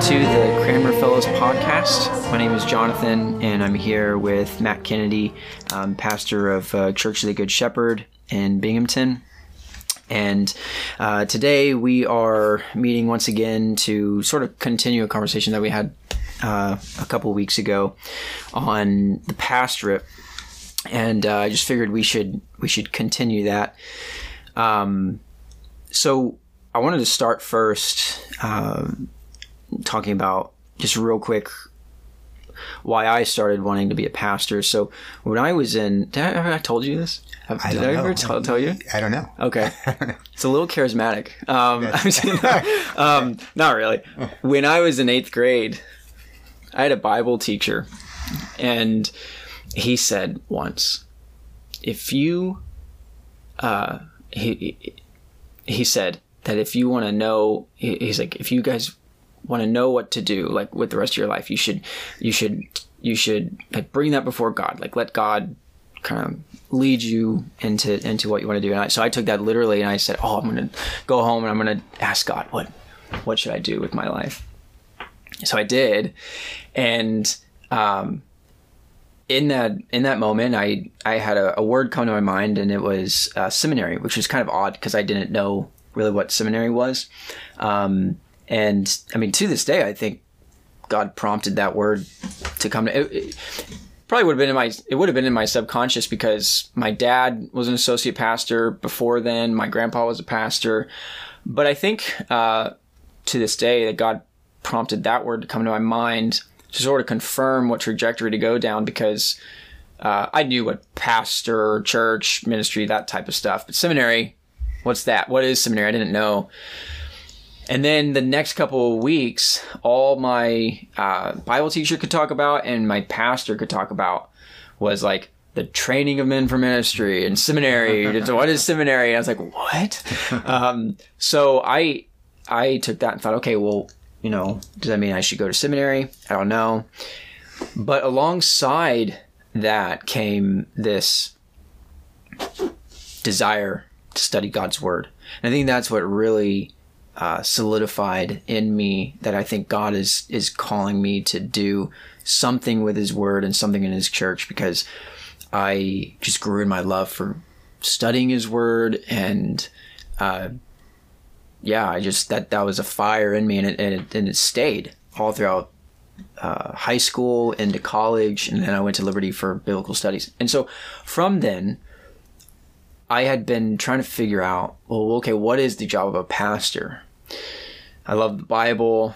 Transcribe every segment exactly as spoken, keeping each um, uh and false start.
to the Cranmer Fellows podcast. My name is Jonathan, and I'm here with Matt Kennedy, um, pastor of uh, Church of the Good Shepherd in Binghamton. And uh, today we are meeting once again to sort of continue a conversation that we had uh, a couple weeks ago on the pastorate. And uh, I just figured we should we should continue that. Um, so I wanted to start first uh, talking about just real quick why I started wanting to be a pastor. So when I was in, did I ever I told you this? Did I, don't I ever tell, tell you? I don't know. Okay. Don't know. It's a little charismatic. Um, no, um, not really. When I was in eighth grade, I had a Bible teacher, and he said once, if you, uh, he, he said that if you want to know, he's like, if you guys want to know what to do, like with the rest of your life, you should, you should, you should like bring that before God, like let God kind of lead you into, into what you want to do. And I, so I took that literally, and I said, oh, I'm going to go home and I'm going to ask God, what, what should I do with my life? So I did. And, um, in that, in that moment, I, I had a, a word come to my mind, and it was uh, seminary, which was kind of odd because I didn't know really what seminary was. Um, And I mean, to this day, I think God prompted that word to come to it, it probably would have been in my, it would have been in my subconscious, because my dad was an associate pastor before then. My grandpa was a pastor, but I think, uh, to this day that God prompted that word to come to my mind to sort of confirm what trajectory to go down, because, uh, I knew what pastor, church, ministry, that type of stuff, but seminary, what's that? What is seminary? I didn't know. And then the next couple of weeks, all my uh, Bible teacher could talk about and my pastor could talk about was like the training of men for ministry and seminary. And so what is seminary? And I was like, what? um, so I I took that and thought, okay, well, you know, does that mean I should go to seminary? I don't know. But alongside that came this desire to study God's word. And I think that's what really... Uh, solidified in me that I think God is is calling me to do something with his word and something in his church, because I just grew in my love for studying his word. And uh, yeah, I just that that was a fire in me, and it, and it, and it stayed all throughout uh, high school into college. And then I went to Liberty for biblical studies. And so from then, I had been trying to figure out, well, okay, what is the job of a pastor? I love the Bible.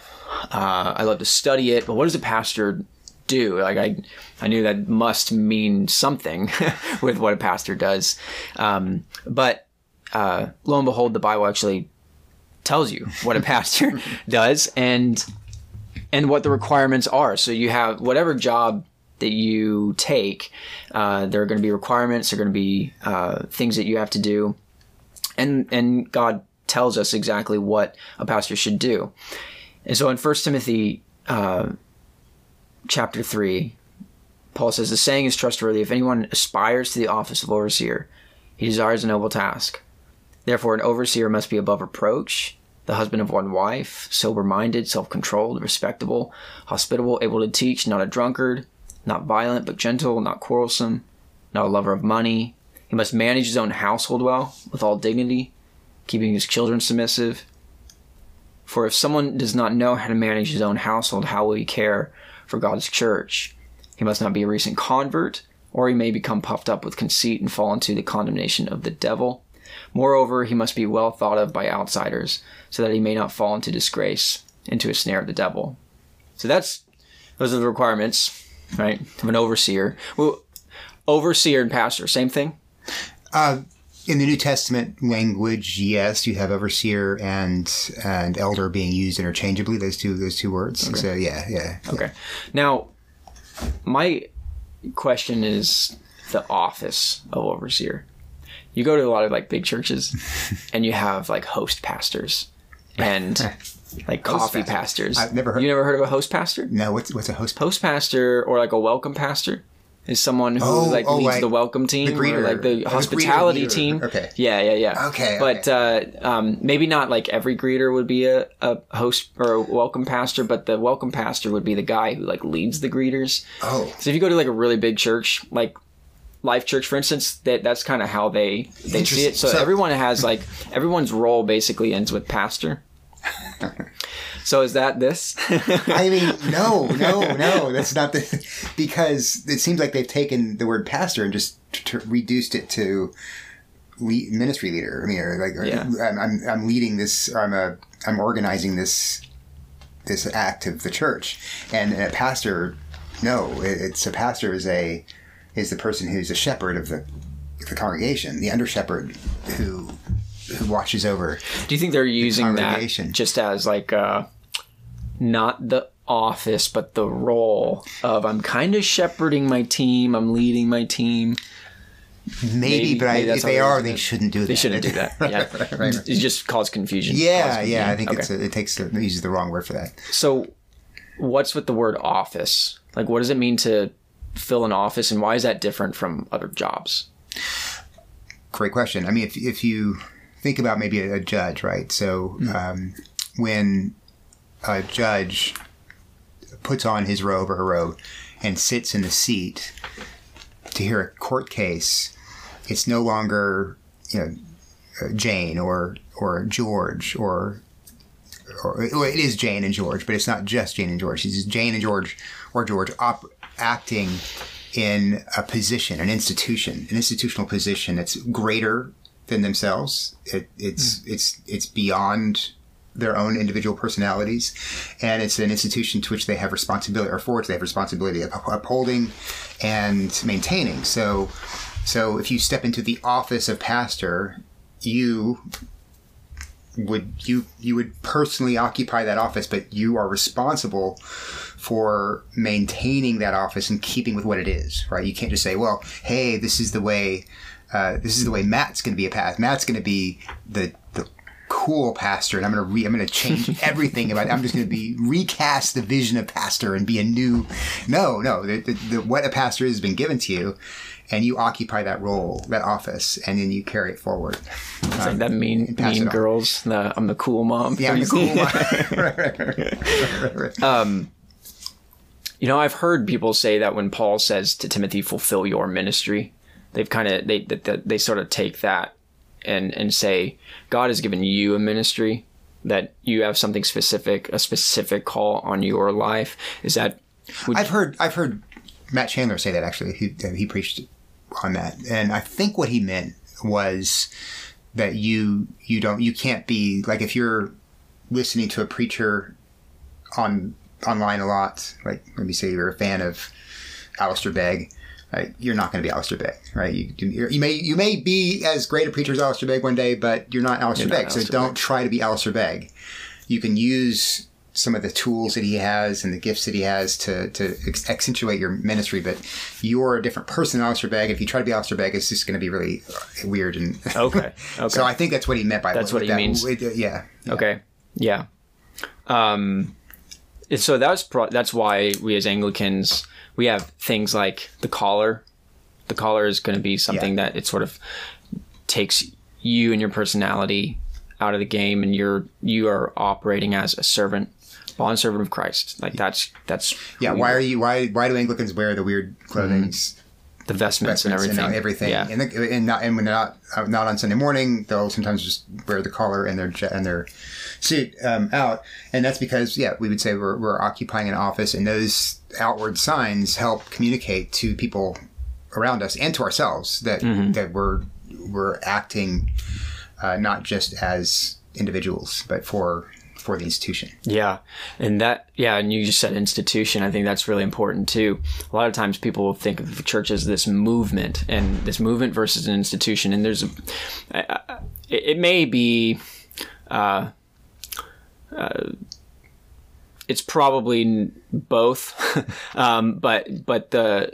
Uh, I love to study it, but what does a pastor do? Like I, I knew that must mean something with what a pastor does. Um, but uh, lo and behold, the Bible actually tells you what a pastor does and and what the requirements are. So you have whatever job that you take, uh, there are going to be requirements, there are going to be uh, things that you have to do. And and God tells us exactly what a pastor should do. And so in First Timothy uh, chapter three, Paul says, the saying is trustworthy. If anyone aspires to the office of overseer, he desires a noble task. Therefore, an overseer must be above reproach, the husband of one wife, sober-minded, self-controlled, respectable, hospitable, able to teach, not a drunkard, not violent, but gentle, not quarrelsome, not a lover of money. He must manage his own household well, with all dignity, keeping his children submissive. For if someone does not know how to manage his own household, how will he care for God's church? He must not be a recent convert, or he may become puffed up with conceit and fall into the condemnation of the devil. Moreover, he must be well thought of by outsiders, so that he may not fall into disgrace, into a snare of the devil. So that's, those are the requirements. Right, I'm an overseer. Well, overseer and pastor, same thing. Uh, in the New Testament language, yes, you have overseer and and elder being used interchangeably. Those two those two words. Okay. So yeah, yeah. Okay. Yeah. Now, my question is the office of overseer. You go to a lot of like big churches, and you have like host pastors and. Like host coffee pastor. pastors. I've never heard. You never heard of a host pastor? No. What's what's a host? Host pastor or like a welcome pastor? is someone who oh, like oh, leads like the welcome team, the greeter, or like the hospitality the greeter, team. Okay. Yeah, yeah, yeah. Okay. But okay. Uh, um, maybe not like every greeter would be a, a host or a welcome pastor, but the welcome pastor would be the guy who like leads the greeters. Oh. So if you go to like a really big church, like Life Church, for instance, that that's kind of how they they see it. So, so everyone has like everyone's role basically ends with pastor. So is that this? I mean, no, no, no. That's not the because it seems like they've taken the word pastor and just t- t- reduced it to le- ministry leader. I mean, or like or, yeah. I'm, I'm I'm leading this. I'm a I'm organizing this this act of the church. And a pastor, no, it, it's a pastor is a is the person who's a shepherd of the of the congregation, the under shepherd who who watches over. Do you think they're using the that just as like a, not the office, but the role of I'm kind of shepherding my team, I'm leading my team? Maybe, maybe but maybe I, if they are, they shouldn't do that. They shouldn't do that. Yeah, right, right. It just causes confusion. Yeah, causes confusion. yeah. I think okay. it's a, it takes a, it uses the wrong word for that. So, what's with the word office? Like, what does it mean to fill an office, and why is that different from other jobs? Great question. I mean, if if you think about maybe a, a judge, right? So mm-hmm. um, when a judge puts on his robe or her robe and sits in the seat to hear a court case, it's no longer, you know, Jane or or George or or well, it is Jane and George, but it's not just Jane and George. It's Jane and George or George op- acting in a position, an institution, an institutional position that's greater than themselves. It, it's mm. it's it's beyond their own individual personalities, and it's an institution to which they have responsibility, or for which they have responsibility of upholding and maintaining. So, so if you step into the office of pastor, you would you you would personally occupy that office, but you are responsible for maintaining that office and keeping with what it is. Right? You can't just say, "Well, hey, this is the way." Uh, this is the way Matt's going to be a pastor. Matt's going to be the the cool pastor, and I'm going to re- I'm going to change everything about it. I'm just going to be recast the vision of pastor and be a new. No, no. The, the, the, what a pastor is has been given to you, and you occupy that role, that office, and then you carry it forward. It's um, like that mean mean girls. The, I'm the cool mom. Yeah, I'm the cool mom. right, right, right. Um, you know, I've heard people say that when Paul says to Timothy, "Fulfill your ministry." They've kind of they, they they sort of take that and and say God has given you a ministry, that you have something specific, a specific call on your life. Is that? I've you, heard I've heard Matt Chandler say that actually. He he preached on that, and I think what he meant was that you you don't you can't be like if you're listening to a preacher on online a lot. Like let me say you're a fan of Alistair Begg. Right. You're not going to be Alistair Begg, right? You, you may you may be as great a preacher as Alistair Begg one day, but you're not Alistair you're Begg. Not so Alistair don't Begg. Try to be Alistair Begg. You can use some of the tools that he has and the gifts that he has to to accentuate your ministry, but you're a different person than Alistair Begg. If you try to be Alistair Begg, it's just going to be really weird. And okay. okay. So I think that's what he meant by that's what, what he that, means. It, uh, yeah, yeah. Okay. Yeah. Um. So that's pro- that's why we as Anglicans. We have things like the collar. The collar is going to be something yeah. that it sort of takes you and your personality out of the game, and you're you are operating as a servant, bond servant of Christ. Like that's that's yeah. Why are you why why do Anglicans wear the weird clothing, mm-hmm. the vestments, vestments and everything, and everything, yeah. and, the, and not and when they're not not on Sunday morning, they'll sometimes just wear the collar and their and their suit um, out, and that's because yeah, we would say we're we're occupying an office, and those outward signs help communicate to people around us and to ourselves that mm-hmm. that we're we're acting uh, not just as individuals but for for the institution. Yeah, and that yeah, and you just said institution. I think that's really important too. A lot of times people will think of the church as this movement, and this movement versus an institution. And there's a uh, it, it may be. Uh, uh, It's probably both, um, but but the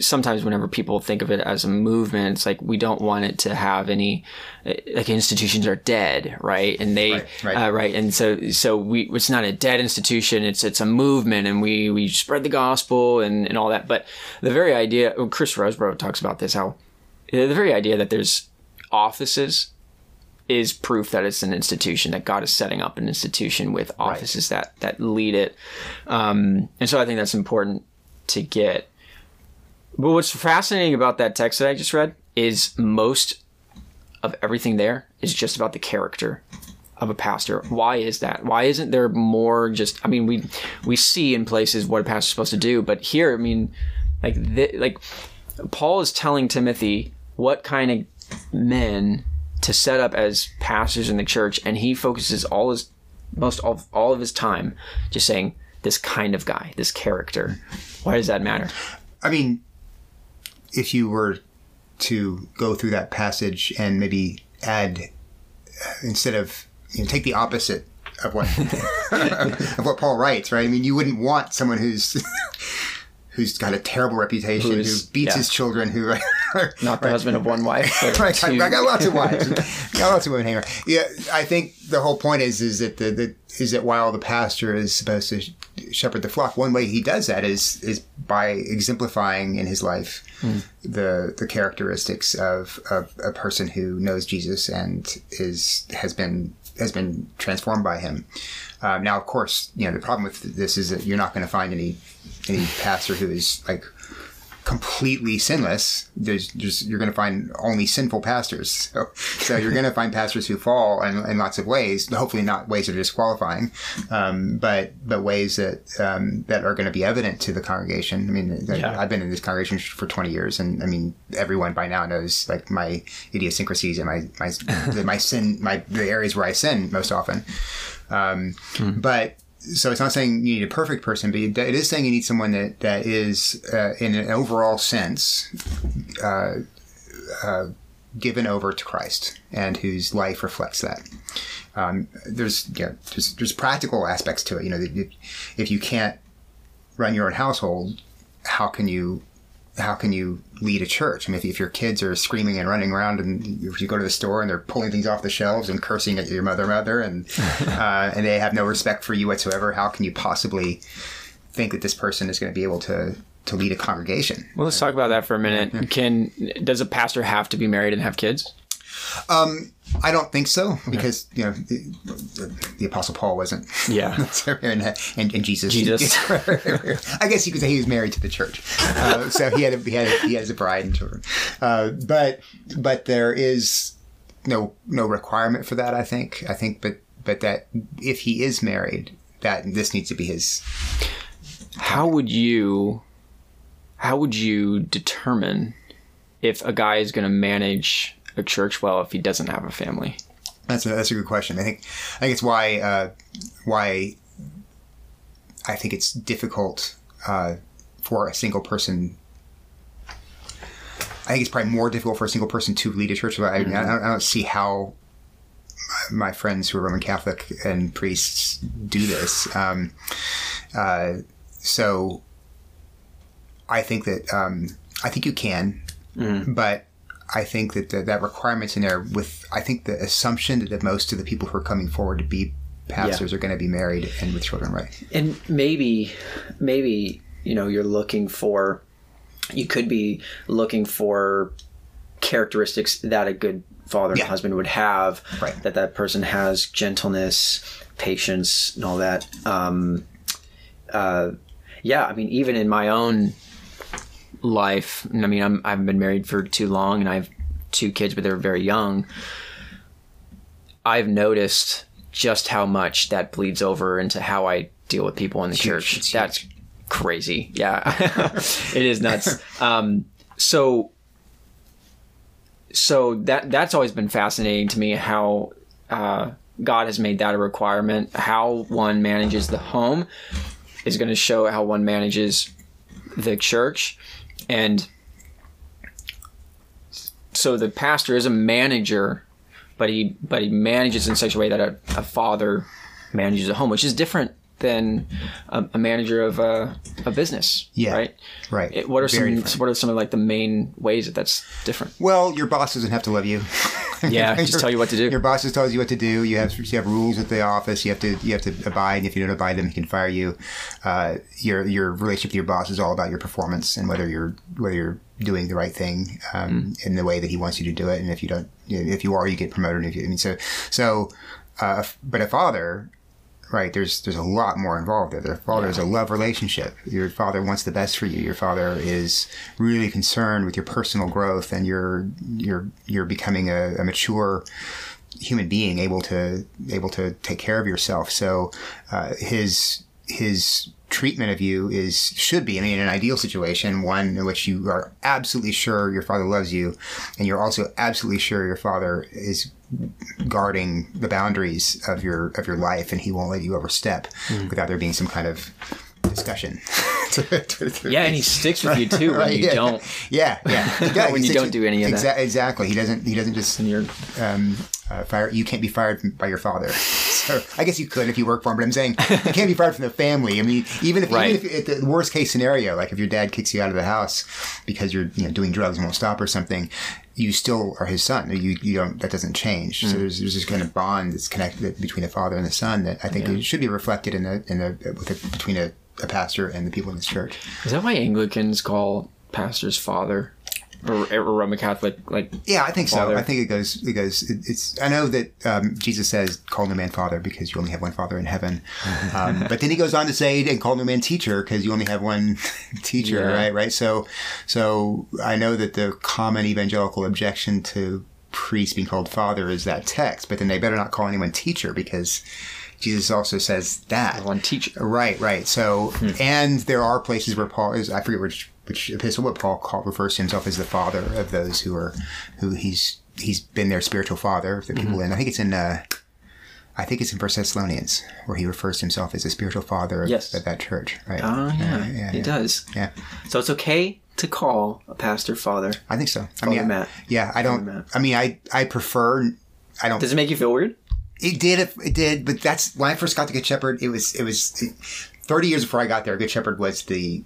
sometimes whenever people think of it as a movement, it's like we don't want it to have any, like, institutions are dead, right? And they right, right. Uh, right and so so we it's not a dead institution, it's it's a movement, and we we spread the gospel and and all that. But the very idea, Chris Rosborough talks about this, how the very idea that there's offices is proof that it's an institution, that God is setting up an institution with offices right. that that lead it, um, and so I think that's important to get. But what's fascinating about that text that I just read is most of everything there is just about the character of a pastor. Why is that? Why isn't there more just, I mean, we we see in places what a pastor's supposed to do, but here, I mean, like the, like Paul is telling Timothy what kind of men to set up as pastors in the church, and he focuses all his, most all, all of his time just saying this kind of guy, this character. Why does that matter? I mean, if you were to go through that passage and maybe add, instead of, you know, take the opposite of what of what Paul writes, right? I mean, you wouldn't want someone who's who's got a terrible reputation, who's, who beats yeah. his children, who not the right. husband of one wife. Right, I, I got lots of wives, got lots of women hanging around. Yeah, I think the whole point is is that the, the is that while the pastor is supposed to shepherd the flock, one way he does that is is by exemplifying in his life mm. the the characteristics of, of a person who knows Jesus and is has been has been transformed by him. Um, now, of course, you know, the problem with this is that you're not going to find any any pastor who is like completely sinless. There's just, you're going to find only sinful pastors. So, so you're going to find pastors who fall in, in lots of ways. Hopefully not ways that are disqualifying, um, but but ways that um, that are going to be evident to the congregation. I mean, yeah. I've been in this congregation for twenty years, and I mean, everyone by now knows like my idiosyncrasies and my my the, my sin my the areas where I sin most often. Um, mm. But. So it's not saying you need a perfect person, but it is saying you need someone that, that is, uh, in an overall sense, uh, uh, given over to Christ and whose life reflects that. Um, there's, you know, there's there's practical aspects to it. You know, if you can't run your own household, how can you how can you lead a church? I mean, if, if your kids are screaming and running around, and if you go to the store and they're pulling things off the shelves and cursing at your mother, mother, and uh, and they have no respect for you whatsoever, how can you possibly think that this person is going to be able to, to lead a congregation? Well, let's talk about that for a minute. Yeah. Can does a pastor have to be married and have kids? Um, I don't think so, because okay. you know the, the Apostle Paul wasn't. Yeah, and, and, and Jesus. Jesus. I guess you could say he was married to the church, uh, so he had a, he had a, he has a bride and children. Uh, but but there is no no requirement for that. I think I think, but but that if he is married, that this needs to be his. How would you? How would you determine if a guy is going to manage a church well if he doesn't have a family? That's a, that's a good question. I think I think it's why uh, why I think it's difficult uh, for a single person. I think it's probably more difficult for a single person to lead a church. I, mm-hmm. I, don't, I don't see how my friends who are Roman Catholic and priests do this. Um, uh, so I think that um, I think you can, mm. but. I think that the, that requirement's in there with, I think, the assumption that most of the people who are coming forward to be pastors yeah. are going to be married and with children, right? And maybe, maybe, you know, you're looking for, you could be looking for characteristics that a good father yeah. and husband would have, right. that that person has gentleness, patience, and all that. Um, uh, yeah, I mean, even in my own life, I mean, I'm, I haven't been married for too long, and I have two kids, but they're very young. I've noticed just how much that bleeds over into how I deal with people in the huge, church. That's huge. Crazy. Yeah, it is nuts. Um, so, so that that's always been fascinating to me, how uh, God has made that a requirement. How one manages the home is going to show how one manages the church. And so the pastor is a manager, but he but he manages in such a way that a, a father manages a home, which is different than a, a manager of a, a business. Yeah. Right. Right. It, what are Very some different. What are some of like the main ways that that's different? Well, your boss doesn't have to love you. Yeah, just your, tell you what to do. Your boss just tells you what to do. You have you have rules at the office. You have to you have to abide. If you don't abide them, he can fire you. Uh, your your relationship with your boss is all about your performance and whether you're whether you're doing the right thing um, mm. in the way that he wants you to do it. And if you don't, you know, if you are, you get promoted. If you, I mean, so so, uh, but a father. Right, there's there's a lot more involved there. Your father is yeah. a love relationship. Your father wants the best for you. Your father is really concerned with your personal growth and your your your becoming a, a mature human being, able to able to take care of yourself. So uh, his his treatment of you is should be, I mean, in an ideal situation, one in which you are absolutely sure your father loves you, and you're also absolutely sure your father is guarding the boundaries of your of your life, and he won't let you overstep mm. without there being some kind of discussion. to, to, to, yeah, and he sticks with you too when right, you yeah, don't. Yeah, yeah. yeah when you don't with, do any of exa- that. Exactly. He doesn't. He doesn't just. And you're, um, uh, fire. You can't be fired by your father. So I guess you could if you work for him. But I'm saying you can't be fired from the family. I mean, even if, right. even if at the worst case scenario, like if your dad kicks you out of the house because you're you know doing drugs and won't stop or something. You still are his son. You you don't. That doesn't change. Mm. So there's there's this kind of bond that's connected between the father and the son that I think yeah. it should be reflected in the in the with a, between a, a pastor and the people in this church. Is that why Anglicans call pastors father, or, or Roman Catholic like? Yeah, I think father? so. I think it goes it goes. It, it's I know that um, Jesus says, "Call no man father," because you only have one father in heaven. um, but then he goes on to say, "And call no man teacher," because you only have one teacher. Yeah. Right, right. So, so I know that the common evangelical objection to priests being called father is that text, but then they better not call anyone teacher because. Jesus also says that. One teacher. Right, right. So, hmm. and there are places where Paul is, I forget which, which epistle, what Paul call, refers to himself as the father of those who are, who he's, he's been their spiritual father, the people mm-hmm. in, I think it's in, uh, I think it's in First Thessalonians where he refers to himself as a spiritual father of, yes. of that church. Right. Oh, yeah. Uh, yeah he yeah. does. Yeah. So it's okay to call a pastor father. I think so. Father I mean, Matt. I, yeah, I don't, Matt. I mean, I, I prefer, I don't. Does it make you feel weird? It did, it did, but that's when I first got to Good Shepherd. It was, it was thirty years before I got there. Good Shepherd was the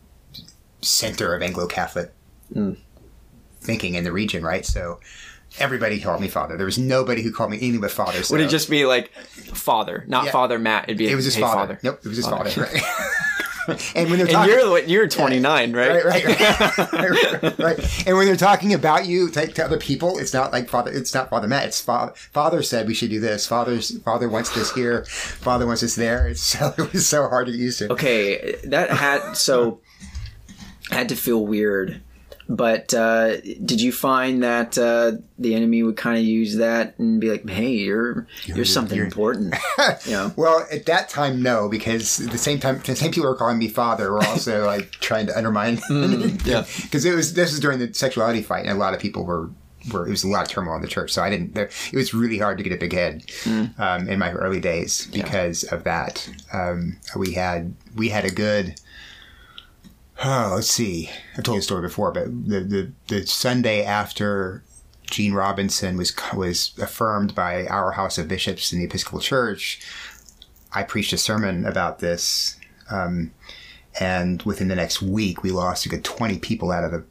center of Anglo-Catholic mm. thinking in the region, right? So everybody called me father. There was nobody who called me anything but father. So. Would it just be like father, not yeah. Father Matt? It'd be it was just hey, father. father. Nope, it was just father. father right? And when they're talking, and you're you're twenty-nine, right? Right, right, right. right, right, right. And when they're talking about you to, to other people, it's not like father. It's not Father Matt. It's father. Father said we should do this. Father's father wants this here. Father wants this there. It's so it was so hard to use to. Okay, that had so had to feel weird. But uh, did you find that uh, the enemy would kind of use that and be like, "Hey, you're you're, you're something you're... important," you know? Well, at that time, no, because at the same time, the same people who were calling me father were also like trying to undermine. mm, yeah, because it was this was during the sexuality fight, and a lot of people were. Where it was a lot of turmoil in the church, so I didn't. There, it was really hard to get a big head mm. um, in my early days because yeah. of that. Um, we had we had a good. Oh, let's see. I've told the story before, but the, the, the Sunday after Gene Robinson was was affirmed by our House of Bishops in the Episcopal Church, I preached a sermon about this, um, and within the next week, we lost a good twenty people out of the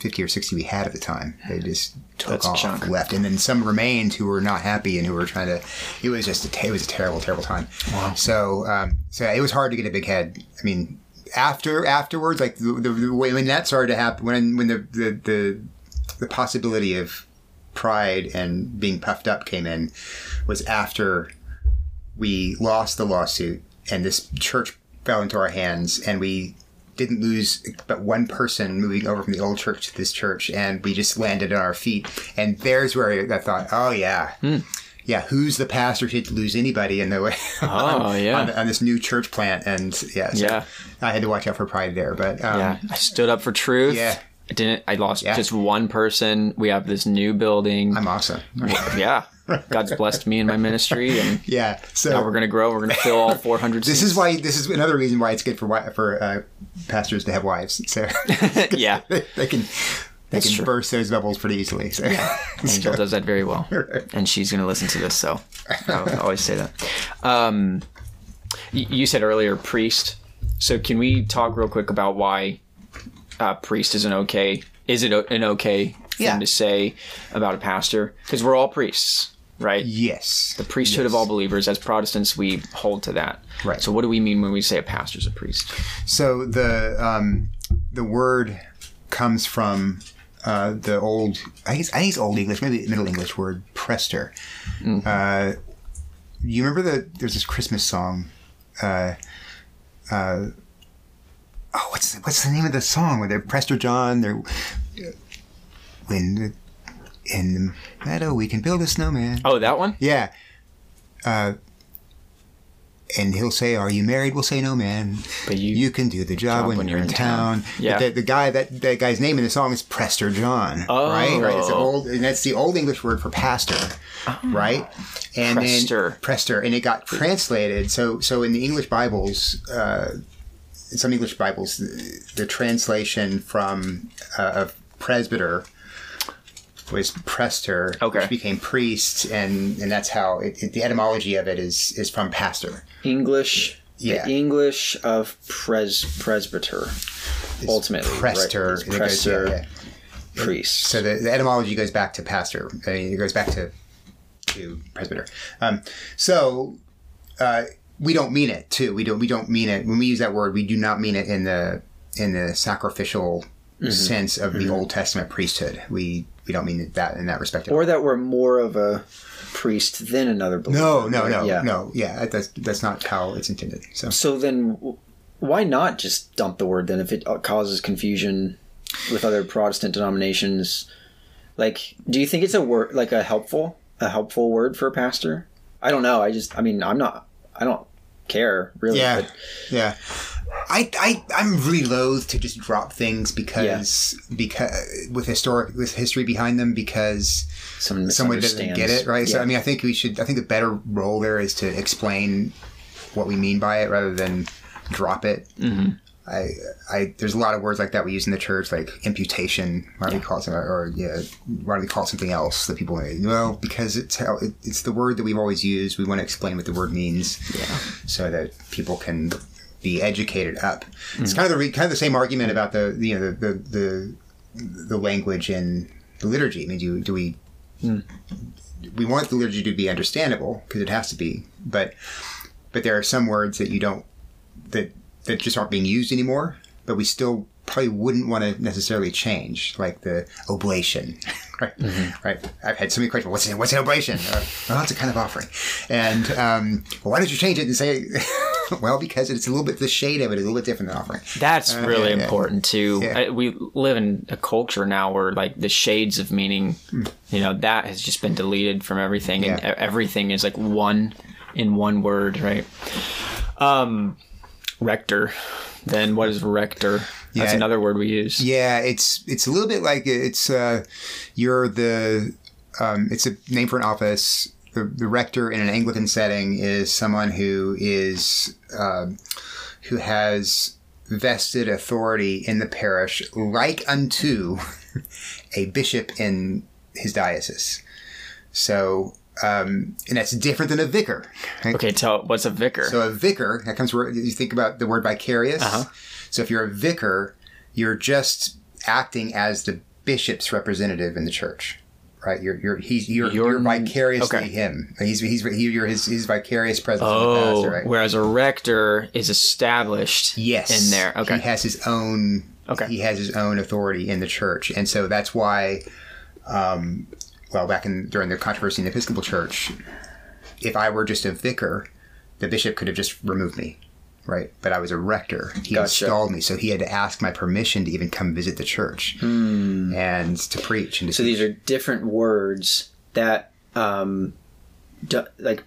fifty or sixty we had at the time. They just took That's off, junk. left, and then some remained who were not happy and who were trying to. It was just a it was a terrible, terrible time. Wow. So, um, so it was hard to get a big head. I mean. After afterwards, like the, the, the way when that started to happen, when when the, the the the possibility of pride and being puffed up came in, was after we lost the lawsuit and this church fell into our hands, and we didn't lose but one person moving over from the old church to this church, and we just landed on our feet. And there's where I thought, oh yeah. Mm. Yeah, who's the pastor who had to lose anybody in the way on, oh, yeah. on, on this new church plant? And yeah, so yeah, I had to watch out for pride there. But um, yeah, I stood up for truth. Yeah, I didn't. I lost yeah. just one person. We have this new building. I'm awesome. Yeah, God's blessed me in my ministry, and yeah, so now we're gonna grow. We're gonna fill all four hundred seats. This is why. This is another reason why it's good for for uh, pastors to have wives. So yeah, they, they can. They That's can true. burst those bubbles pretty easily. So. Yeah. Angel so. does that very well. And she's going to listen to this, so I always say that. Um, You said earlier priest. So can we talk real quick about why uh, priest isn't okay? Is it an okay thing yeah. to say about a pastor? Because we're all priests, right? Yes. The priesthood yes. of all believers. As Protestants, we hold to that. Right. So what do we mean when we say a pastor's a priest? So the um, the word comes from uh, the old, I guess, I think it's Old English, maybe Middle English word, prester. Mm-hmm. Uh, you remember the there's this Christmas song. Uh, uh, oh, what's what's the name of the song? Where they're Prester John, they're when in the meadow we can build a snowman. Oh, that one? Yeah. Uh, and he'll say, "Are you married?" We'll say, "No, man. But you, you can do the job, job when, when you're in town." town. Yeah. The, the guy that that guy's name in the song is Prester John. Oh, right, right. It's an old, and that's the Old English word for pastor, oh. right? And Prester. Then Prester, and it got translated. So, so in the English Bibles, uh, in some English Bibles, the, the translation from uh, a presbyter was prester, okay. which became priest, and, and that's how it, it, the etymology of it is is from pastor. English, yeah, the English of pres presbyter, it's ultimately prester, right? It's prester, goes, yeah, yeah. priest. So the, the etymology goes back to pastor. I mean, it goes back to to presbyter. Um, so uh, we don't mean it too. We don't we don't mean it when we use that word. We do not mean it in the in the sacrificial mm-hmm. sense of mm-hmm. the Old Testament priesthood. We We don't mean that in that respect. Or that we're more of a priest than another believer. No, no, no, yeah. no. Yeah, that's that's not how it's intended. So, so then, why not just dump the word then if it causes confusion with other Protestant denominations? Like, do you think it's a word like a helpful a helpful word for a pastor? I don't know. I just, I mean, I'm not. I don't care really. Yeah, but. yeah. I, I I'm really loath to just drop things because yeah. because with historic with history behind them because someone, someone doesn't get it right. Yeah. So I mean I think we should I think the better role there is to explain what we mean by it rather than drop it. Mm-hmm. I I there's a lot of words like that we use in the church like imputation. Why do yeah. we call it something, or yeah why do we call it something else that people may, well because it's how it, it's the word that we've always used. We want to explain what the word means yeah. so that people can be educated up. It's mm-hmm. kind of the kind of the same argument about the you know the the the, the language in the liturgy. I mean, do do we mm. we want the liturgy to be understandable because it has to be, but but there are some words that you don't that that just aren't being used anymore. But we still probably wouldn't want to necessarily change, like the oblation, right? Mm-hmm. Right. I've had so many questions. What's an, what's an oblation? Uh, well, it's a kind of offering. And um, well, why don't you change it and say? Well, because it's a little bit, the shade of it is a little bit different than offering. That's uh, really yeah, yeah. important too. Yeah. I, we live in a culture now where like the shades of meaning, mm. you know, that has just been deleted from everything yeah. and everything is like one in one word, right? Um, rector. Then what is rector? That's yeah. another word we use. Yeah. It's, it's a little bit like it's, uh, you're the, um, it's a name for an office. The, the rector in an Anglican setting is someone who is uh, who has vested authority in the parish, like unto a bishop in his diocese. So, um, and that's different than a vicar. Right? Okay, tell what's a vicar? So a vicar that comes where you think about the word vicarious. Uh-huh. So if you're a vicar, you're just acting as the bishop's representative in the church. Right, you're you're he's you're, you're, you're vicariously okay. him. He's he's he, you're his his vicarious presence. Oh, in the pastor, right? Whereas a rector is established. Yes. in there. Okay, he has his own. Okay, he has his own authority in the church, and so that's why, um, well, back in during the controversy in the Episcopal Church, if I were just a vicar, the bishop could have just removed me, right? But I was a rector. He gotcha. installed me, so he had to ask my permission to even come visit the church mm. and to preach. And to so teach. These are different words that, um, do, like,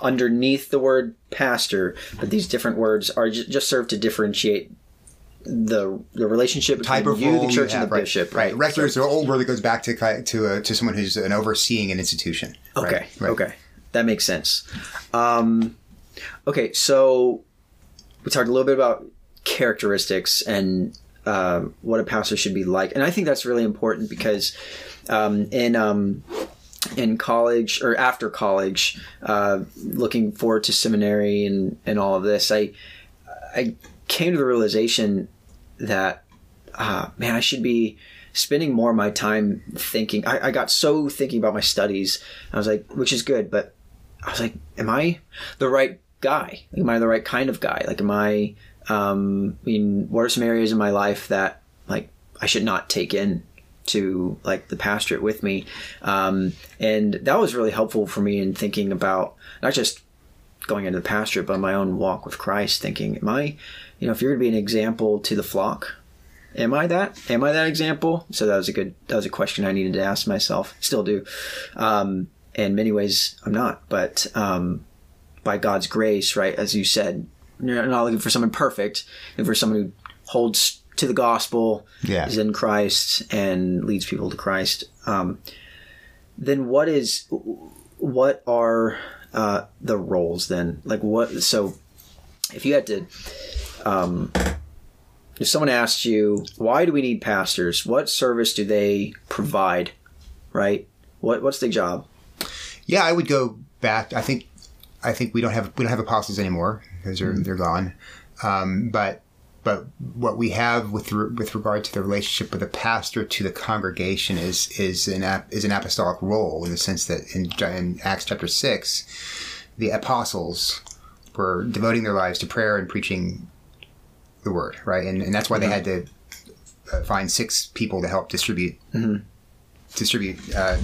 underneath the word pastor, but these different words are just, just serve to differentiate the the relationship between type of you, the church, you have, and the right, bishop. Right. right. Rector is so, an old word that goes back to to uh, to someone who's an overseeing an institution. Okay. Right? Right. Okay. That makes sense. Um, okay. So. We talked a little bit about characteristics and uh, what a pastor should be like. And I think that's really important because um, in um, in college or after college, uh, looking forward to seminary and, and all of this, I, I came to the realization that, uh, man, I should be spending more of my time thinking. I, I got so thinking about my studies. I was like, which is good, but I was like, am I the right guy? Am I the right kind of guy? Like, am I, um, I mean, what are some areas in my life that like I should not take in to like the pastorate with me? Um, and that was really helpful for me in thinking about not just going into the pastorate, but my own walk with Christ, thinking, am I, you know, if you're going to be an example to the flock, am I that? Am I that example? So that was a good, that was a question I needed to ask myself, still do. Um, in many ways I'm not, but, um, by God's grace, right? As you said, you're not looking for someone perfect, and for someone who holds to the gospel, yeah. is in Christ and leads people to Christ. Um, then what is, what are, uh, the roles then? Like what, so if you had to, um, if someone asked you, why do we need pastors? What service do they provide? Right? What, what's their job? Yeah, I would go back. I think, I think we don't have, we don't have apostles anymore because they're, mm-hmm. they're gone. Um, but, But what we have with re- with regard to the relationship with the pastor to the congregation is is an ap- is an apostolic role, in the sense that in, in Acts chapter six, the apostles were devoting their lives to prayer and preaching the word, right? And, and that's why mm-hmm. they had to find six people to help distribute mm-hmm. distribute uh,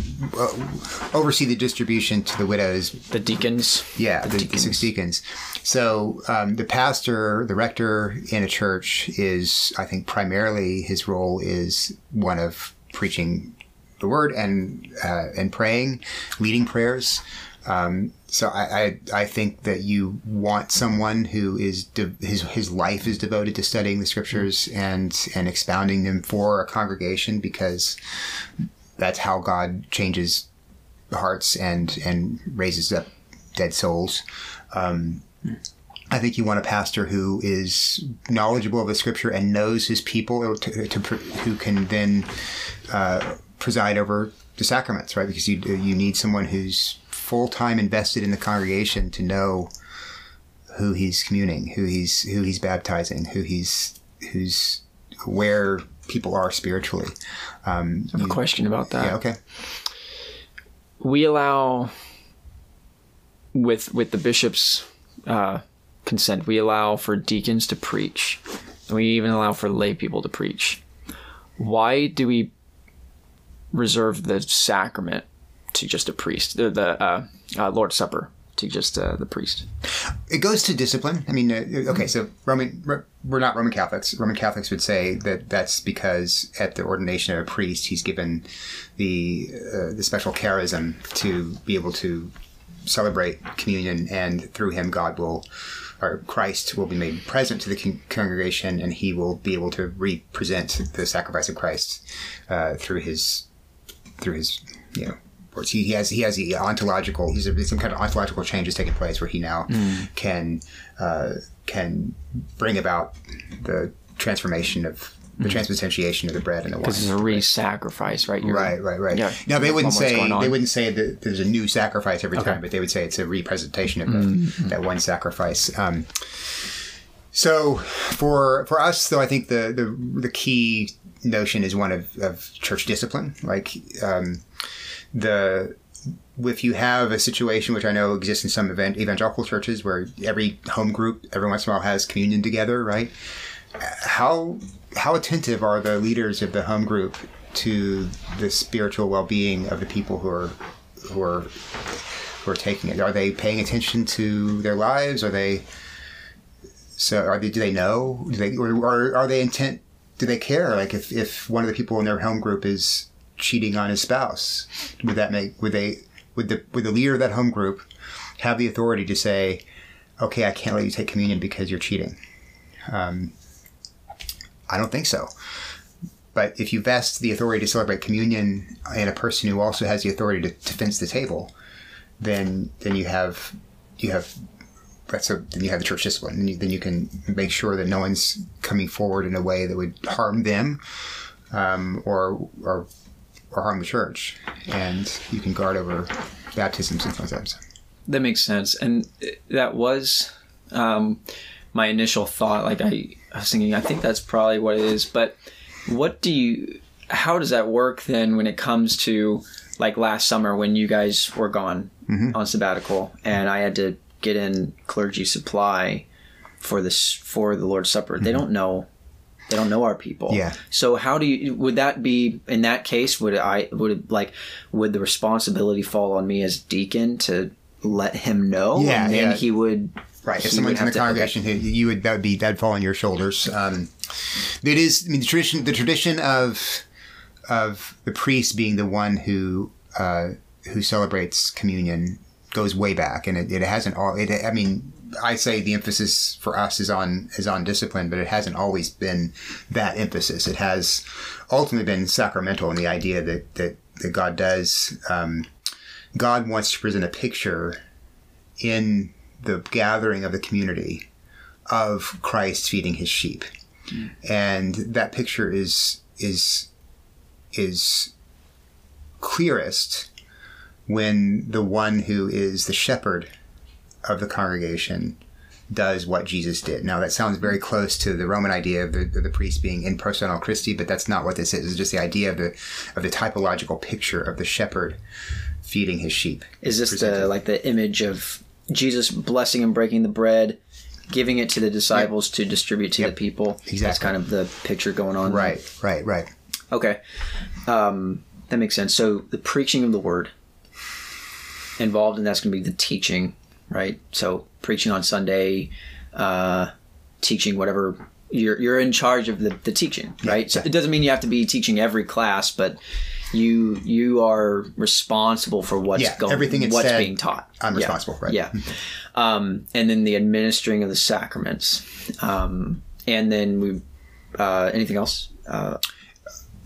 oversee the distribution to the widows, the deacons, yeah, the, the, deacons. the six deacons. So um, the pastor, the rector in a church is, I think, primarily his role is one of preaching the word and uh, and praying, leading prayers. Um, so I, I I think that you want someone who is de- his his life is devoted to studying the scriptures and and expounding them for a congregation, because that's how God changes hearts and and raises up dead souls. Um, I think you want a pastor who is knowledgeable of the scripture and knows his people, to, to, who can then uh, preside over the sacraments, right? Because you you need someone who's full-time invested in the congregation to know who he's communing, who he's who he's baptizing, who he's who's where people are spiritually. Um, I have you, a question about that. Yeah, okay. We allow, with with the bishop's Uh, consent, we allow for deacons to preach, and we even allow for lay people to preach. Why do we reserve the sacrament to just a priest, the, the uh, uh, Lord's Supper to just uh, the priest? It goes to discipline. I mean, uh, okay, so Roman, we're not Roman Catholics. Roman Catholics would say that that's because at the ordination of a priest, he's given the uh, the special charism to be able to celebrate communion, and through him God will, or Christ will be made present to the con- congregation, and he will be able to represent the sacrifice of Christ uh, through his through his you know words. He, he has he has the ontological he's a, some kind of ontological change has taken place where he now mm. can uh, can bring about the transformation of the mm-hmm. transubstantiation of the bread and the wine. Because it's a re-sacrifice, right? You're right, right, right. Yeah. Now they wouldn't say they wouldn't say that there's a new sacrifice every okay. time, but they would say it's a representation of mm-hmm. that one sacrifice. Um, so for for us, though, I think the the, the key notion is one of, of church discipline. Like um, the if you have a situation, which I know exists in some event, evangelical churches, where every home group every once in a while has communion together, right? How how attentive are the leaders of the home group to the spiritual well-being of the people who are who are who are taking it? Are they paying attention to their lives? Are they so? Are they? Do they know? Do they or are, are they intent? Do they care? Like if, if one of the people in their home group is cheating on his spouse, would that make would they would the would the leader of that home group have the authority to say, okay, I can't let you take communion because you're cheating? Um, I don't think so. But if you vest the authority to celebrate communion in a person who also has the authority to, to fence the table, then then you have you have that's a, then you have the church discipline. Then you, then you can make sure that no one's coming forward in a way that would harm them, um, or or or harm the church, and you can guard over baptisms and things like that. That makes sense. And that was um, my initial thought. Like I, I was thinking, I think that's probably what it is. But what do you, how does that work then when it comes to like last summer when you guys were gone mm-hmm. on sabbatical and I had to get in clergy supply for this, for the Lord's Supper? Mm-hmm. They don't know. They don't know our people. Yeah. So how do you, would that be, in that case, would I, would it like, would the responsibility fall on me as deacon to let him know? Yeah. And then yeah. he would. Right. If someone in the congregation, who you would, that would be, that'd fall on your shoulders. Um, it is, I mean, the tradition, the tradition of, of the priest being the one who, uh, who celebrates communion goes way back. And it, it hasn't all, it, I mean, I say the emphasis for us is on is on discipline, but it hasn't always been that emphasis. It has ultimately been sacramental in the idea that that, that God does. Um, God wants to present a picture in the gathering of the community of Christ feeding his sheep, mm. and that picture is is is clearest when the one who is the shepherd of the congregation does what Jesus did. Now that sounds very close to the Roman idea of the, the priest being in persono Christi, but that's not what this is. It's just the idea of the of the typological picture of the shepherd feeding his sheep. Is this presented. the like the image of Jesus blessing and breaking the bread, giving it to the disciples yep. to distribute to yep. the people? Exactly. That's kind of the picture going on. Right, there. right, right. Okay, um, that makes sense. So the preaching of the word involved, and that's going to be the teaching. Right, so preaching on Sunday, uh, teaching whatever you're you're in charge of the, the teaching, right? Yeah. So it doesn't mean you have to be teaching every class, but you you are responsible for what's yeah, going, everything what's said, being taught. I'm responsible, yeah. right? Yeah, um, and then the administering of the sacraments, um, and then we uh, anything else. Uh,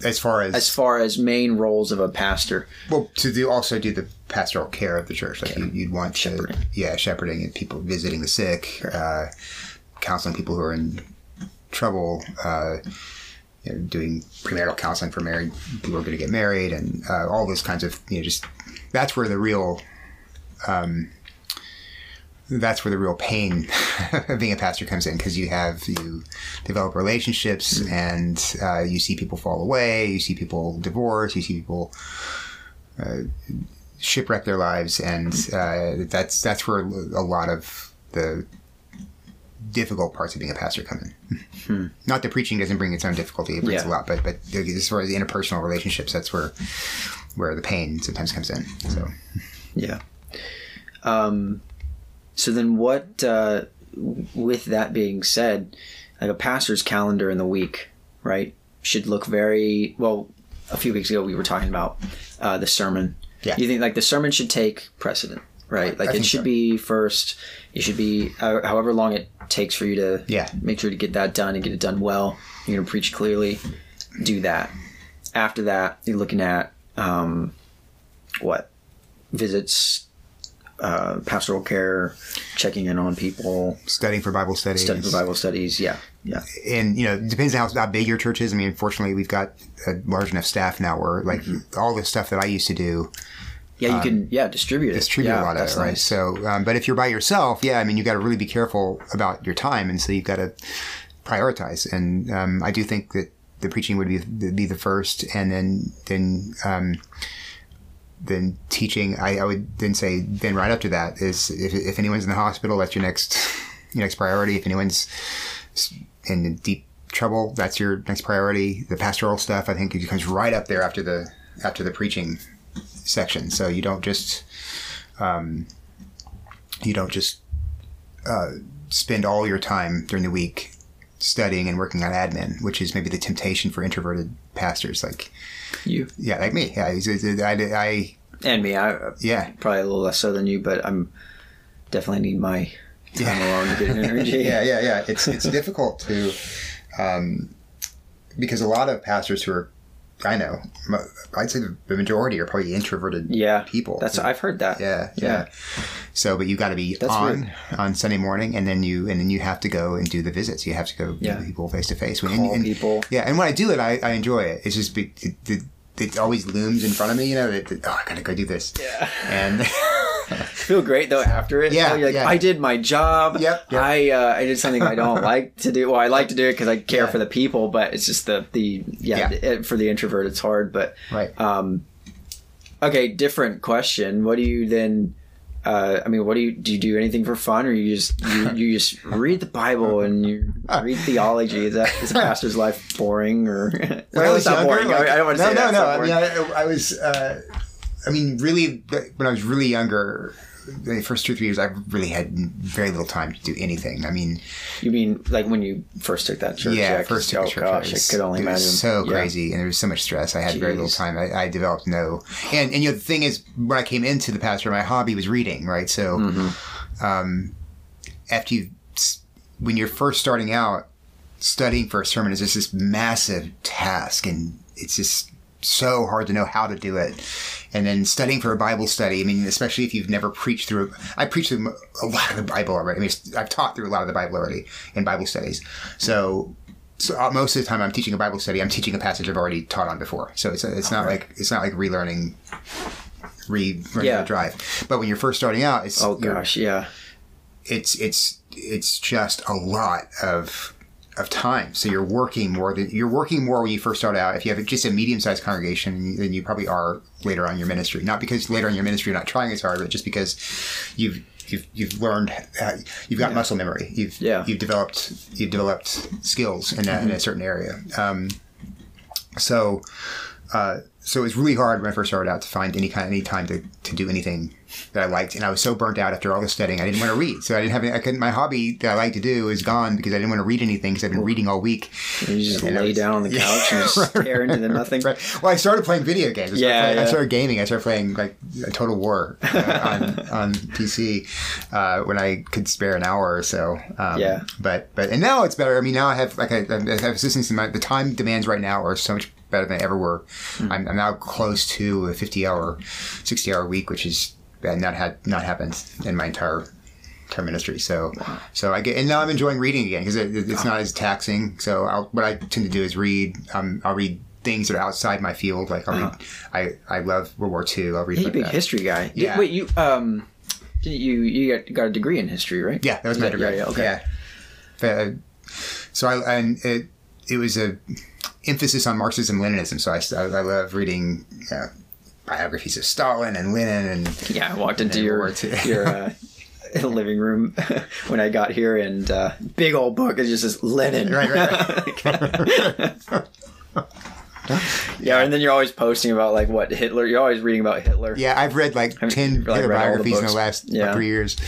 As far as as far as main roles of a pastor, well, to do also do the pastoral care of the church, like yeah. you, you'd want shepherding. to, yeah, shepherding and people visiting the sick, right. uh, counseling people who are in trouble, uh, you know, doing premarital counseling for married people who are going to get married, and uh, all those kinds of you know, just that's where the real, um, that's where the real pain of being a pastor comes in, because you have you develop relationships mm-hmm. and uh, you see people fall away, you see people divorce, you see people uh, shipwreck their lives, and uh, that's that's where a lot of the difficult parts of being a pastor come in. Mm-hmm. Not that preaching doesn't bring its own difficulty; it brings yeah. a lot, but but as far as the interpersonal relationships, that's where where the pain sometimes comes in. So, yeah. Um. So then what, uh, with that being said, like a pastor's calendar in the week, right, should look very, well, a few weeks ago we were talking about uh, the sermon. Yeah. You think like the sermon should take precedent, right? Like I it should so. be first. It should be uh, however long it takes for you to yeah. make sure to get that done and get it done well. You're going to preach clearly. Do that. After that, you're looking at um, what? Visits. Uh, pastoral care, checking in on people, studying for Bible studies, studying for Bible studies. Yeah, yeah. And you know, it depends on how, how big your church is. I mean, fortunately, we've got a large enough staff now where like mm-hmm. all the stuff that I used to do. Yeah, you um, can. Yeah, distribute it. Distribute yeah, a lot of it, right? Nice. So, um, but if you're by yourself, yeah, I mean, you got to really be careful about your time, and so you've got to prioritize. And um, I do think that the preaching would be be the first, and then then. Um, Then teaching, I, I would then say, then right up to that is if, if anyone's in the hospital, that's your next your next priority. If anyone's in deep trouble, that's your next priority. The pastoral stuff, I think, it comes right up there after the after the preaching section. So you don't just um, you don't just uh, spend all your time during the week studying and working on admin, which is maybe the temptation for introverted pastors like you. Yeah, like me. Yeah, I, I, I and me. I yeah, probably a little less so than you, but I'm definitely need my time yeah. alone to get energy. yeah, yeah, yeah. It's it's difficult to um, because a lot of pastors who are I know I'd say the majority are probably introverted. Yeah, people. That's I've heard that. Yeah, yeah. yeah. So, but you got to be that's on weird. on Sunday morning, and then you and then you have to go and do the visits. You have to go yeah. meet people face to face. Call and, people. Yeah, and when I do it, I, I enjoy it. It's just be, the it always looms in front of me, you know, it, it, oh, I gotta go do this. Yeah. And feel great though after it. Yeah. So you're like, yeah. I did my job. Yep. yep. I, uh, I did something I don't like to do. Well, I like to do it because I care yeah. for the people, but it's just the, the, yeah, yeah. It, for the introvert, it's hard, but, right. um, okay. Different question. What do you then, uh, I mean, what do you, do you do anything for fun, or you just, you, you just read the Bible and you read theology? Is that, is a pastor's life boring, or well, I was not younger, boring. Like, I don't want to no, say no, that. No, no, no. I mean, I, I was, uh, I mean, really, when I was really younger, the first two or three years, I really had very little time to do anything. I mean... You mean, like, when you first took that church? Yeah, yeah first took oh, the church. Gosh, was, I could only it imagine. It was so yeah. crazy, and there was so much stress. I had Jeez. very little time. I, I developed no... And, and, you know, the thing is, when I came into the pastor, my hobby was reading, right? So, mm-hmm. um, after you... When you're first starting out, studying for a sermon is just this massive task, and it's just... so hard to know how to do it. And then studying for a Bible study, I mean, especially if you've never preached through, I preached through a lot of the Bible already. I mean, I've taught through a lot of the Bible already in Bible studies. So, so most of the time I'm teaching a Bible study, I'm teaching a passage I've already taught on before. So it's, it's not right. like, it's not like relearning, relearning yeah. the drive. But when you're first starting out, it's, oh gosh, yeah. It's, it's, it's just a lot of, of time. So you're working more than you're working more when you first start out. If you have just a medium-sized congregation, then you probably are later on in your ministry. Not because later on in your ministry you're not trying as hard, but just because you've you've you've learned, uh, you've got yeah. muscle memory. You've yeah. you've developed you've developed skills in that, mm-hmm. in a certain area. Um, so uh, so it was really hard when I first started out to find any kind any time to to do anything that I liked, and I was so burnt out after all the studying, I didn't want to read. So I didn't have any, I couldn't, my hobby that I like to do is gone because I didn't want to read anything because I've been reading all week. And you just and lay was, down on the couch yeah, and just right, stare into the nothing. Right. Well, I started playing video games. I started, yeah, playing, yeah. I started gaming. I started playing like Total War uh, on, on P C uh, when I could spare an hour or so. Um, yeah. But, but, and now it's better. I mean, now I have, like, I, I have assistance in my, the time demands right now are so much better than they ever were. Mm. I'm, I'm now close to a fifty hour, sixty hour week, which is, and that had not happened in my entire, entire ministry. So, wow. so I get, and now I'm enjoying reading again because it, it's not as taxing. So I'll, what I tend to do is read. Um, I'll read things that are outside my field. Like I'll uh-huh. read. I, I love World War Two. I'll read. You're like a big that. history guy. Yeah. Did, wait, you um, did you you got a degree in history, right? Yeah, that was my yeah, degree. Yeah, yeah, okay. Yeah. But, uh, so I and it it was a emphasis on Marxism-Leninism. So I I, I love reading. Uh, biographies of Stalin and Lenin and yeah I walked into your your uh, living room when I got here, and uh big old book is just says Lenin. Right, right, right. Yeah, and then you're always posting about like what Hitler, you're always reading about Hitler. Yeah, I've read like ten Hitler like, biographies the in the last yeah. like, three years.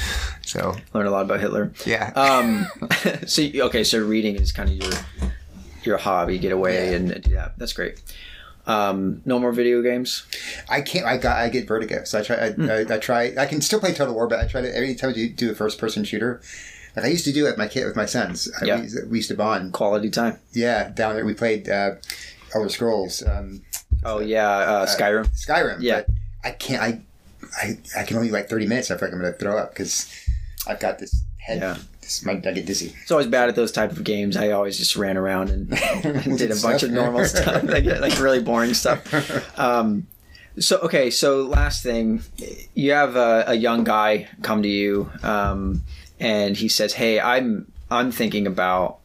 So learned a lot about Hitler. Yeah. Um so okay, so reading is kind of your your hobby, get away yeah. and do yeah, that. That's great. Um, no more video games. I can't. I got. I get vertigo. So I try. I, mm. I, I try. I can still play Total War, but I try to every time I do, do a first-person shooter. Like I used to do with my kid, with my sons. Yeah. I, we, we used to bond. Quality time. Yeah, down there we played uh, Elder Scrolls. Um, oh yeah, uh, Skyrim. Uh, Skyrim. Yeah. But I can't. I, I. I can only do like thirty minutes. I feel like I'm going to throw up because I've got this head. Yeah. I get dizzy. It's always bad at those type of games. I always just ran around and, and did a bunch of normal stuff, like, like really boring stuff. Um, so, okay. So last thing, you have a, a young guy come to you um, and he says, hey, I'm, I'm thinking about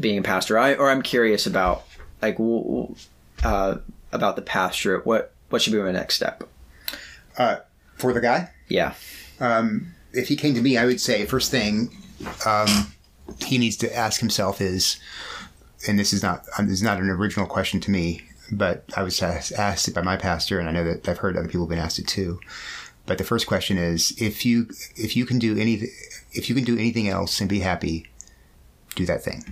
being a pastor I, or I'm curious about like, uh, about the pastorate. What, what should be my next step? Uh, for the guy? Yeah. Um, if he came to me, I would say first thing, Um, he needs to ask himself is, and this is not this is not an original question to me, but I was asked it by my pastor, and I know that I've heard other people have been asked it too. But the first question is, if you if you can do any if you can do anything else and be happy, do that thing.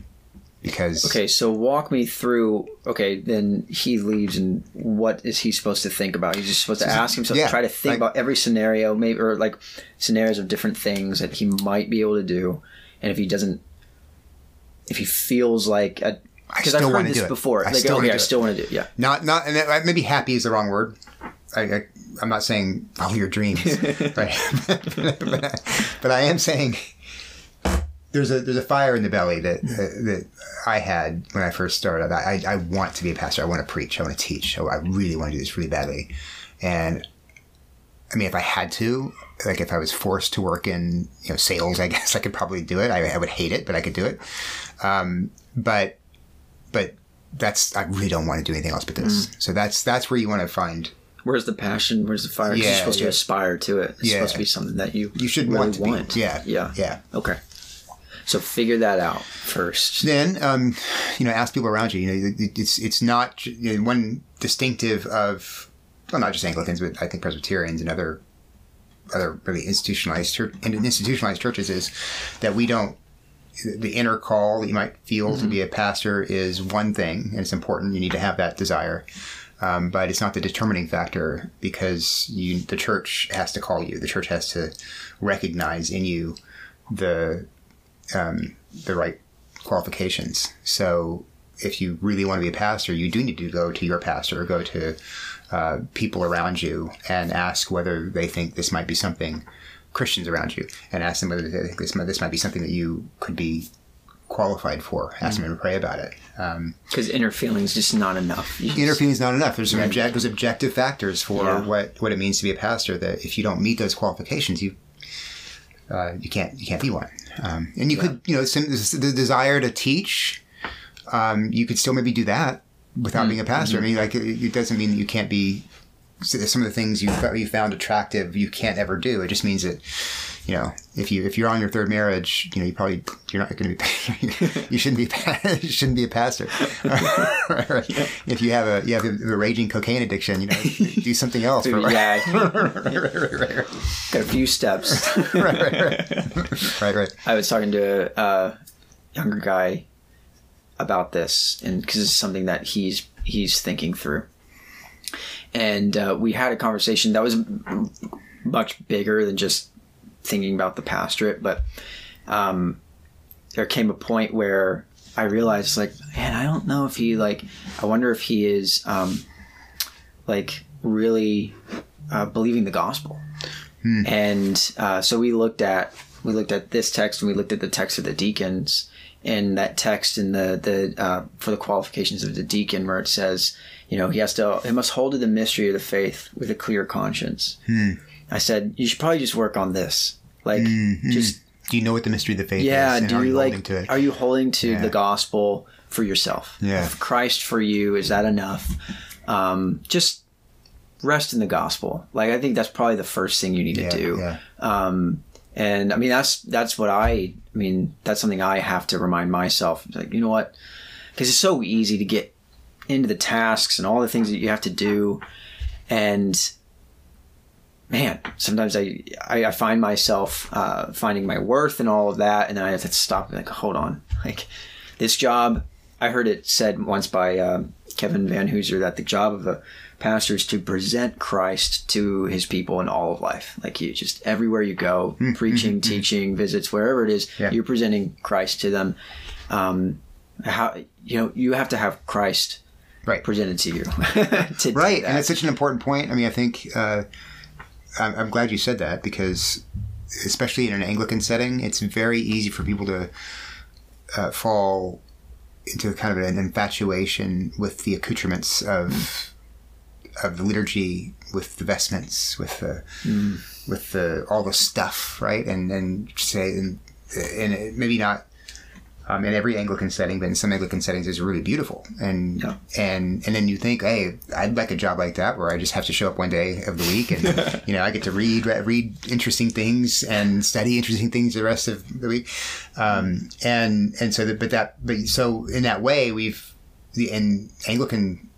Because okay, so walk me through. Okay, then he leaves, and what is he supposed to think about? He's just supposed to ask himself, yeah, try to think like, about every scenario, maybe or like scenarios of different things that he might be able to do. And if he doesn't, if he feels like, because I've heard this before, I like still okay, I still want to do it. Yeah, not not and that, maybe happy is the wrong word. I, I, I'm not saying follow your dreams, right? but, but, I, but I am saying there's a there's a fire in the belly that uh, that I had when I first started. I, I I want to be a pastor. I want to preach. I want to teach. I really want to do this really badly. And I mean, if I had to, like if I was forced to work in, you know, sales, I guess I could probably do it. I, I would hate it, but I could do it. Um, but but that's, I really don't want to do anything else but this. Mm. So that's that's where you want to find. Where's the passion? Where's the fire? Because yeah, you're supposed yeah. to aspire to it. It's yeah. supposed to be something that you you should really want. To want. Be. Yeah. Yeah. Yeah. Okay. So figure that out first. Then, um, you know, ask people around you. You know, it, it's it's not you know, one distinctive of, well, not just Anglicans, but I think Presbyterians and other other really institutionalized church, and institutionalized churches is that we don't. The inner call that you might feel mm-hmm. to be a pastor is one thing, and it's important. You need to have that desire. Um, but it's not the determining factor, because you, the church has to call you. The church has to recognize in you the um, the right qualifications. So if you really want to be a pastor, you do need to go to your pastor or go to uh, people around you and ask whether they think this might be something, Christians around you, and ask them whether they think this might, this might be something that you could be qualified for. Ask mm-hmm. them to pray about it. Because um, inner feelings just not enough. You inner just, feelings not enough. There's, right. object, there's objective factors for yeah. what, what it means to be a pastor. That if you don't meet those qualifications, you uh, you can't you can't be one. Um, and you yeah. could you know some, the desire to teach. Um, you could still maybe do that without mm-hmm. being a pastor. Mm-hmm. I mean, like it, it doesn't mean that you can't be. So some of the things you you found attractive, you can't ever do. It just means that, you know, if you if you're on your third marriage, you know, you probably you're not going to be you shouldn't be you shouldn't be a pastor. Right. Yeah. If you have a you have a, a raging cocaine addiction, you know, do something else. Dude, for, yeah, right, right, right, right, right. Got a few steps. right, right, right, right, right. I was talking to a younger guy about this, and because it's something that he's he's thinking through. And uh, we had a conversation that was much bigger than just thinking about the pastorate. But um, there came a point where I realized, like, man, I don't know if he, like, I wonder if he is, um, like, really uh, believing the gospel. Hmm. And uh, so we looked at we looked at this text, and we looked at the text of the deacons, and that text in the the uh, for the qualifications of the deacon, where it says, you know, he has to, he must hold to the mystery of the faith with a clear conscience. Hmm. I said, you should probably just work on this. Like, mm-hmm. just. Do you know what the mystery of the faith yeah, is? Yeah. Do you, you like, to it? Are you holding to yeah. the gospel for yourself? Yeah. If Christ for you, is that enough? Um, just rest in the gospel. Like, I think that's probably the first thing you need yeah, to do. Yeah. Um, and I mean, that's, that's what I, I mean, that's something I have to remind myself. Like, you know what? Because it's so easy to get into the tasks and all the things that you have to do, and man, sometimes I I, I find myself uh, finding my worth and all of that, and then I have to stop and like, hold on, like this job. I heard it said once by uh, Kevin Van Hoozer that the job of a pastor is to present Christ to his people in all of life. Like, you just everywhere you go, mm-hmm. preaching, mm-hmm. teaching, visits, wherever it is, yeah. you're presenting Christ to them. Um, how you know you have to have Christ. Right. Presented to you. to right. And it's such an important point. I mean, I think uh, I'm, I'm glad you said that, because especially in an Anglican setting, it's very easy for people to uh, fall into kind of an infatuation with the accoutrements of of the liturgy, with the vestments, with the, mm. with the, all the stuff, right? And then say, and, and maybe not. Um, in every Anglican setting, but in some Anglican settings, is really beautiful, and yeah. and and then you think, hey, I'd like a job like that where I just have to show up one day of the week, and you know, I get to read read interesting things and study interesting things the rest of the week, um, and and so that but that but so in that way we've the in Anglican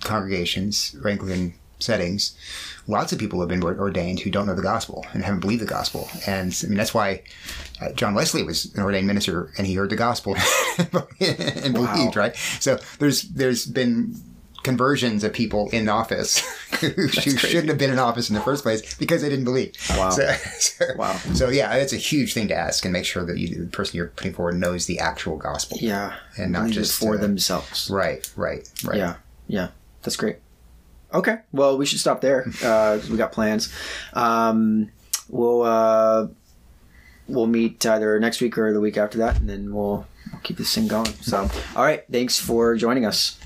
congregations or Anglican settings, lots of people have been ordained who don't know the gospel and haven't believed the gospel. And I mean, that's why uh, John Wesley was an ordained minister, and he heard the gospel and wow. believed, right? So there's there's been conversions of people in office who, who shouldn't have been in office in the first place because they didn't believe. Wow. So, so, wow. so yeah, that's a huge thing to ask, and make sure that you, the person you're putting forward knows the actual gospel. Yeah. And not just for uh, themselves. Right, right, right. Yeah, yeah. That's great. Okay. Well, we should stop there. Uh, we got plans. Um, we'll, uh, we'll meet either next week or the week after that, and then we'll, we'll keep this thing going. So, all right. Thanks for joining us.